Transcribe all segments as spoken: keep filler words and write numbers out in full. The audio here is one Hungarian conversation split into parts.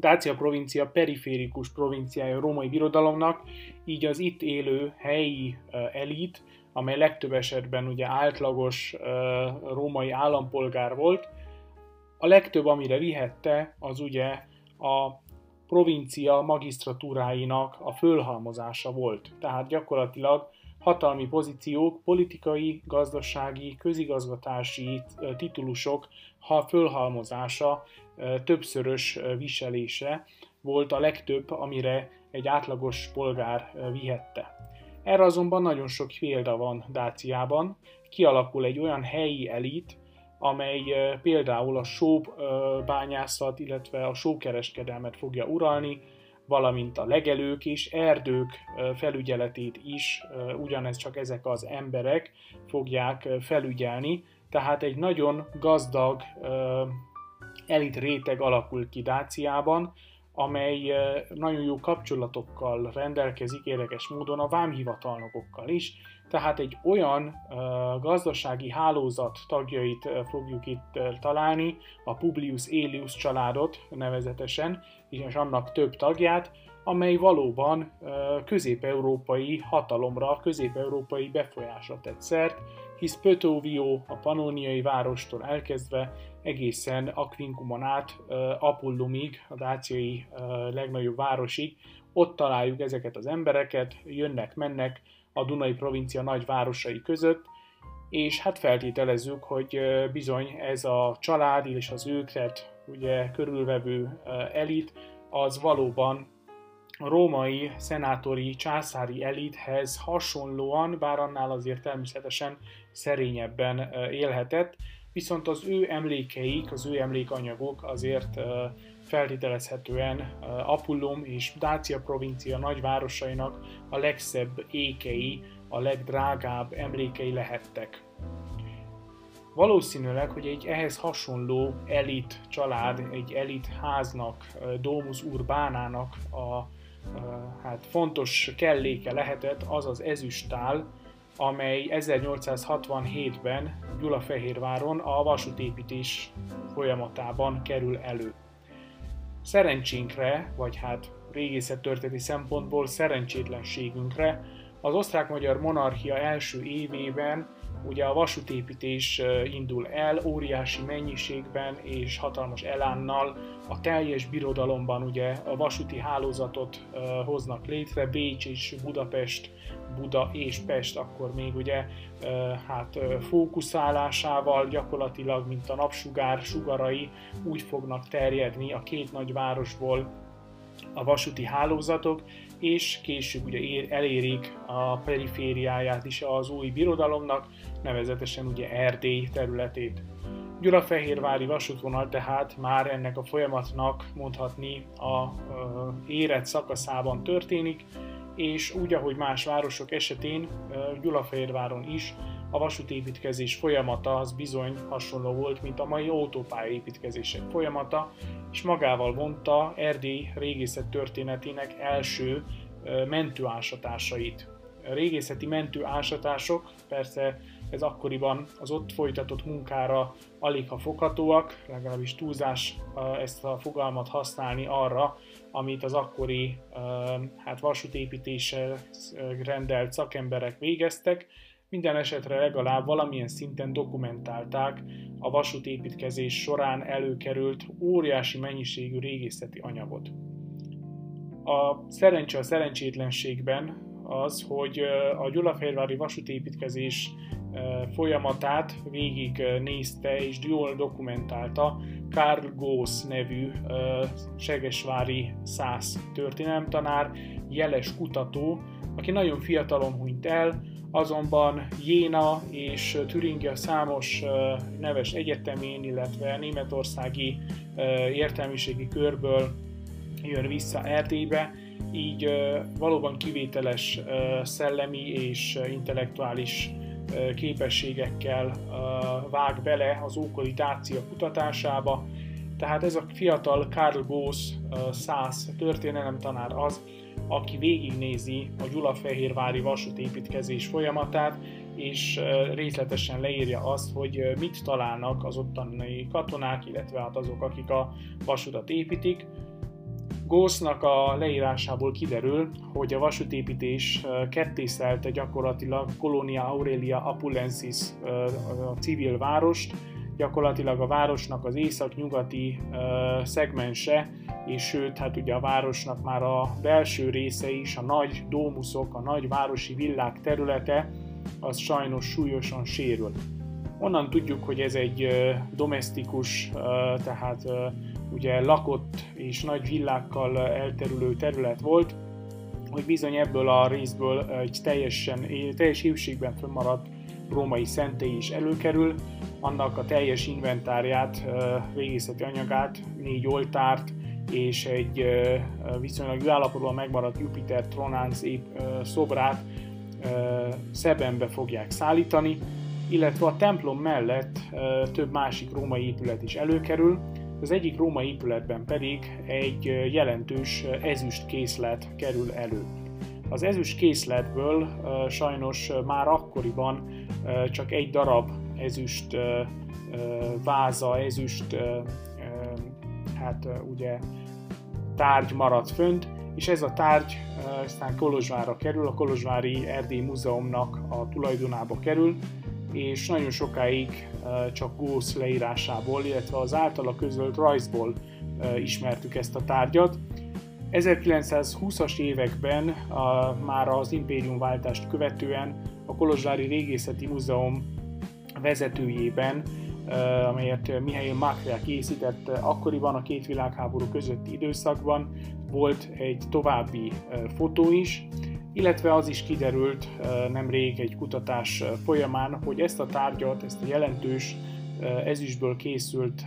Dácia provincia periférikus provinciája a Római Birodalomnak, így az itt élő helyi elit, amely legtöbb esetben ugye átlagos római állampolgár volt, a legtöbb, amire vihette, az ugye a provincia magisztratúráinak a fölhalmozása volt. Tehát gyakorlatilag hatalmi pozíciók, politikai, gazdasági, közigazgatási titulusok ha fölhalmozása, többszörös viselése volt a legtöbb, amire egy átlagos polgár vihette. Erre azonban nagyon sok példa van Dáciában. Kialakul egy olyan helyi elit, amely például a sóbányászat, illetve a sókereskedelmet fogja uralni, valamint a legelők és erdők felügyeletét is ugyanez csak ezek az emberek fogják felügyelni, tehát egy nagyon gazdag elit réteg alakul ki Dáciában, amely nagyon jó kapcsolatokkal rendelkezik érdekes módon a vámhivatalnokokkal is, tehát egy olyan gazdasági hálózat tagjait fogjuk itt találni, a Publius Elius családot nevezetesen, és annak több tagját, amely valóban közép-európai hatalomra, közép-európai befolyásra tett szert, hisz Pötovió a Pannoniai várostól elkezdve egészen Aquincumon át Apullumig, a dáciai legnagyobb városig, ott találjuk ezeket az embereket, jönnek-mennek a Dunai provincia nagyvárosai között, és hát feltételezzük, hogy bizony ez a család és az őket ugye körülvevő elit, az valóban a római, szenátori, császári elithez hasonlóan, bár annál azért természetesen szerényebben élhetett, viszont az ő emlékeik, az ő emlékanyagok azért feltételezhetően Apullum és Dácia provincia nagyvárosainak a legszebb ékei, a legdrágább emlékei lehettek. Valószínűleg, hogy egy ehhez hasonló elit család, egy elit háznak, domus urbánának a hát fontos kelléke lehetett az az ezüstál, amely ezernyolcszázhatvanhétben Gyulafehérváron a vasútépítés folyamatában kerül elő. Szerencsénkre, vagy hát régészettörténeti szempontból szerencsétlenségünkre az osztrák-magyar monarchia első évében ugye a vasútépítés indul el óriási mennyiségben és hatalmas elánnal. A teljes birodalomban ugye a vasúti hálózatot hoznak létre, Bécs és Budapest, Buda és Pest akkor még ugye hát fókuszálásával gyakorlatilag, mint a napsugár sugarai, úgy fognak terjedni a két nagyvárosból a vasúti hálózatok, és később ugye elérik a perifériáját is az új birodalomnak, nevezetesen ugye Erdély területét. Gyulafehérvári vasútvonal tehát már ennek a folyamatnak mondhatni a érett szakaszában történik, és úgy, ahogy más városok esetén, Gyulafehérváron is a vasútépítkezés folyamata az bizony hasonló volt, mint a mai autópályaépítkezések folyamata, és magával vonta Erdély régészettörténetének első mentőásatásait. Régészeti mentőásatások, persze ez akkoriban az ott folytatott munkára aligha foghatóak, legalábbis túlzás ezt a fogalmat használni arra, amit az akkori hát vasútépítéssel rendelt szakemberek végeztek. Minden esetre legalább valamilyen szinten dokumentálták a vasútépítkezés során előkerült óriási mennyiségű régészeti anyagot. A szerencse a szerencsétlenségben az, hogy a gyulafehérvári vasútépítkezés folyamatát végig nézte és jól dokumentálta Karl Gooss nevű segesvári szász történelemtanár, jeles kutató, aki nagyon fiatalon hunyt el, azonban Jéna és Türingia számos neves egyetemén, illetve németországi értelmiségi körből jön vissza Erdélybe, így valóban kivételes szellemi és intellektuális képességekkel vág bele az ókori Dácia kutatásába. Tehát ez a fiatal Karl Gooss szász történelemtanár az, aki végignézi a gyulafehérvári vasútépítkezés folyamatát, és részletesen leírja azt, hogy mit találnak az ottani katonák, illetve hát azok, akik a vasutat építik. Goossnak a leírásából kiderül, hogy a vasútépítés kettészelte gyakorlatilag Colonia Aurelia Apulensis a civil várost, gyakorlatilag a városnak az észak-nyugati szegmense, és sőt, hát ugye a városnak már a belső része is, a nagy dómuszok, a nagy városi villák területe, az sajnos súlyosan sérül. Onnan tudjuk, hogy ez egy domestikus, tehát ugye lakott és nagy villákkal elterülő terület volt, hogy bizony ebből a részből egy teljesen, teljes épségben fönnmaradt római szentély is előkerül, annak a teljes inventárját, régészeti anyagát, négy oltárt és egy viszonylag jó állapotban megmaradt Jupiter-Tronán szobrát Szebenbe fogják szállítani, illetve a templom mellett több másik római épület is előkerül. Az egyik római épületben pedig egy jelentős ezüstkészlet kerül elő. Az ezüstkészletből sajnos már akkoriban csak egy darab ezüst váza, ezüst hát ugye tárgy maradt fönt, és ez a tárgy aztán Kolozsvárra kerül, a Kolozsvári Erdélyi Múzeumnak a tulajdonába kerül, és nagyon sokáig csak Gooss leírásából, illetve az általa közölt rajzból ismertük ezt a tárgyat. ezerkilencszázhúszas években, a, már az impériumváltást követően a Kolozsvári Régészeti Múzeum vezetőjében, amelyet Mihail Macrea készített akkoriban a két világháború közötti időszakban, volt egy további fotó is, illetve az is kiderült nemrég egy kutatás folyamán, hogy ezt a tárgyat, ezt a jelentős ezüstből készült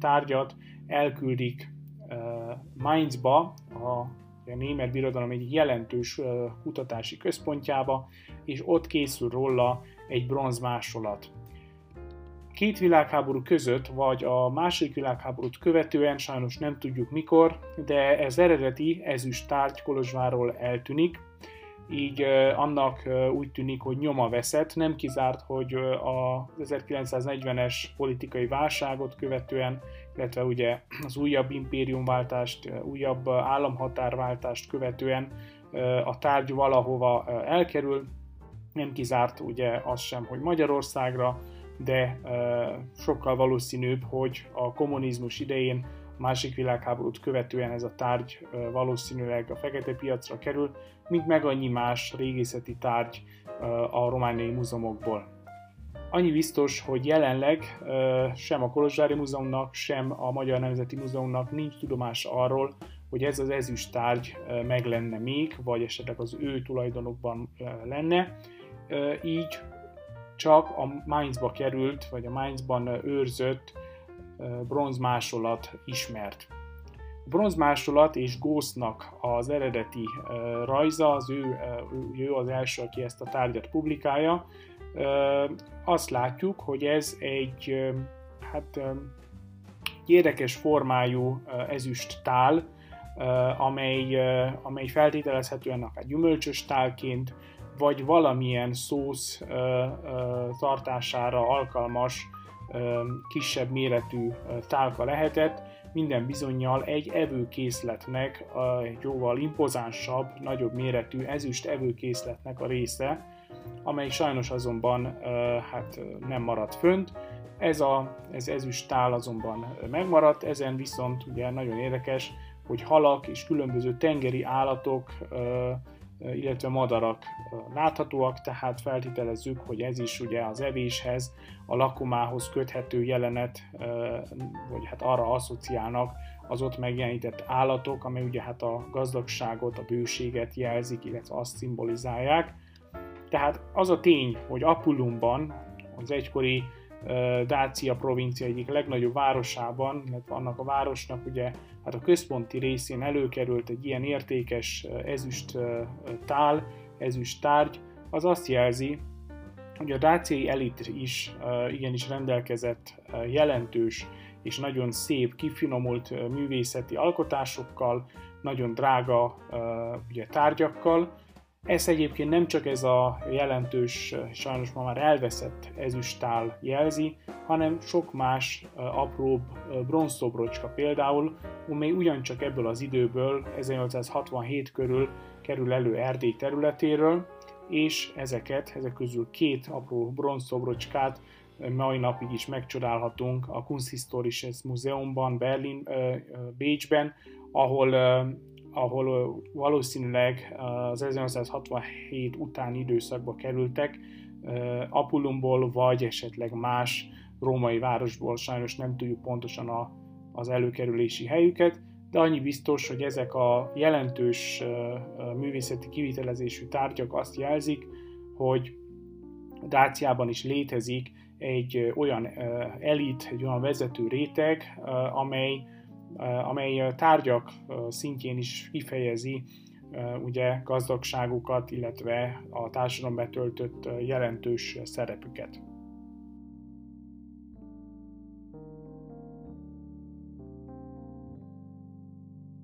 tárgyat elküldik Mainzba, a Német Birodalom egy jelentős kutatási központjába, és ott készül róla egy bronzmásolat. Két világháború között, vagy a második világháborút követően, sajnos nem tudjuk mikor, de ez eredeti ezüst tárgy Kolozsvárról eltűnik, így annak úgy tűnik, hogy nyoma veszett, nem kizárt, hogy az ezerkilencszáznegyvenes politikai válságot követően, illetve ugye az újabb impériumváltást, újabb államhatárváltást követően a tárgy valahova elkerül, nem kizárt ugye az sem, hogy Magyarországra, de sokkal valószínűbb, hogy a kommunizmus idején, a második világháborút követően ez a tárgy valószínűleg a fekete piacra kerül, mint meg annyi más régészeti tárgy a romániai múzeumokból. Annyi biztos, hogy jelenleg sem a Kolozsvári Múzeumnak, sem a Magyar Nemzeti Múzeumnak nincs tudomása arról, hogy ez az ezüst tárgy meg lenne még, vagy esetleg az ő tulajdonokban lenne, így csak a Mainzba került, vagy a Mainzban őrzött bronzmásolat ismert. A bronzmásolat és Goossnak az eredeti rajza, az ő, ő az első, aki ezt a tárgyat publikálja. Azt látjuk, hogy ez egy, hát, egy érdekes formájú ezüst tál, amely, amely feltételezhetően akár gyümölcsös tálként, vagy valamilyen szósz tartására alkalmas kisebb méretű tálka lehetett, minden bizonnyal egy evőkészletnek, egy jóval impozánsabb, nagyobb méretű ezüst evőkészletnek a része, amely sajnos azonban hát nem maradt fönt. Ez a, ez ezüst tál azonban megmaradt, ezen viszont ugye nagyon érdekes, hogy halak és különböző tengeri állatok, illetve madarak láthatóak, tehát feltételezzük, hogy ez is ugye az evéshez, a lakomához köthető jelenet, vagy hát arra asszociálnak az ott megjelenített állatok, amely ugye hát a gazdagságot, a bőséget jelzik, illetve azt szimbolizálják. Tehát az a tény, hogy Apulumban, az egykori Dácia provincia egyik legnagyobb városában, illetve annak a városnak ugye hát a központi részén előkerült egy ilyen értékes ezüst tál, ezüst tárgy, az azt jelzi, hogy a dáciai elit is igenis rendelkezett jelentős és nagyon szép, kifinomult művészeti alkotásokkal, nagyon drága ugye, tárgyakkal, Ez egyébként nem csak ez a jelentős, sajnos ma már elveszett ezüsttál jelzi, hanem sok más apróbb bronzszobrocska például, amely ugyancsak ebből az időből, ezernyolcszázhatvanhét körül kerül elő Erdély területéről, és ezeket, ezek közül két apró bronzszobrocskát mai napig is megcsodálhatunk a Kunsthistorisches Museumban, Berlin, Bécsben, ahol ahol valószínűleg az ezernyolcszázhatvanhét utáni időszakba kerültek Apulumból, vagy esetleg más római városból, sajnos nem tudjuk pontosan a, az előkerülési helyüket, de annyi biztos, hogy ezek a jelentős művészeti kivitelezésű tárgyak azt jelzik, hogy Dáciában is létezik egy olyan elit, egy olyan vezető réteg, amely amely tárgyak szintjén is kifejezi ugye gazdagságukat, illetve a társadalomban betöltött jelentős szerepüket.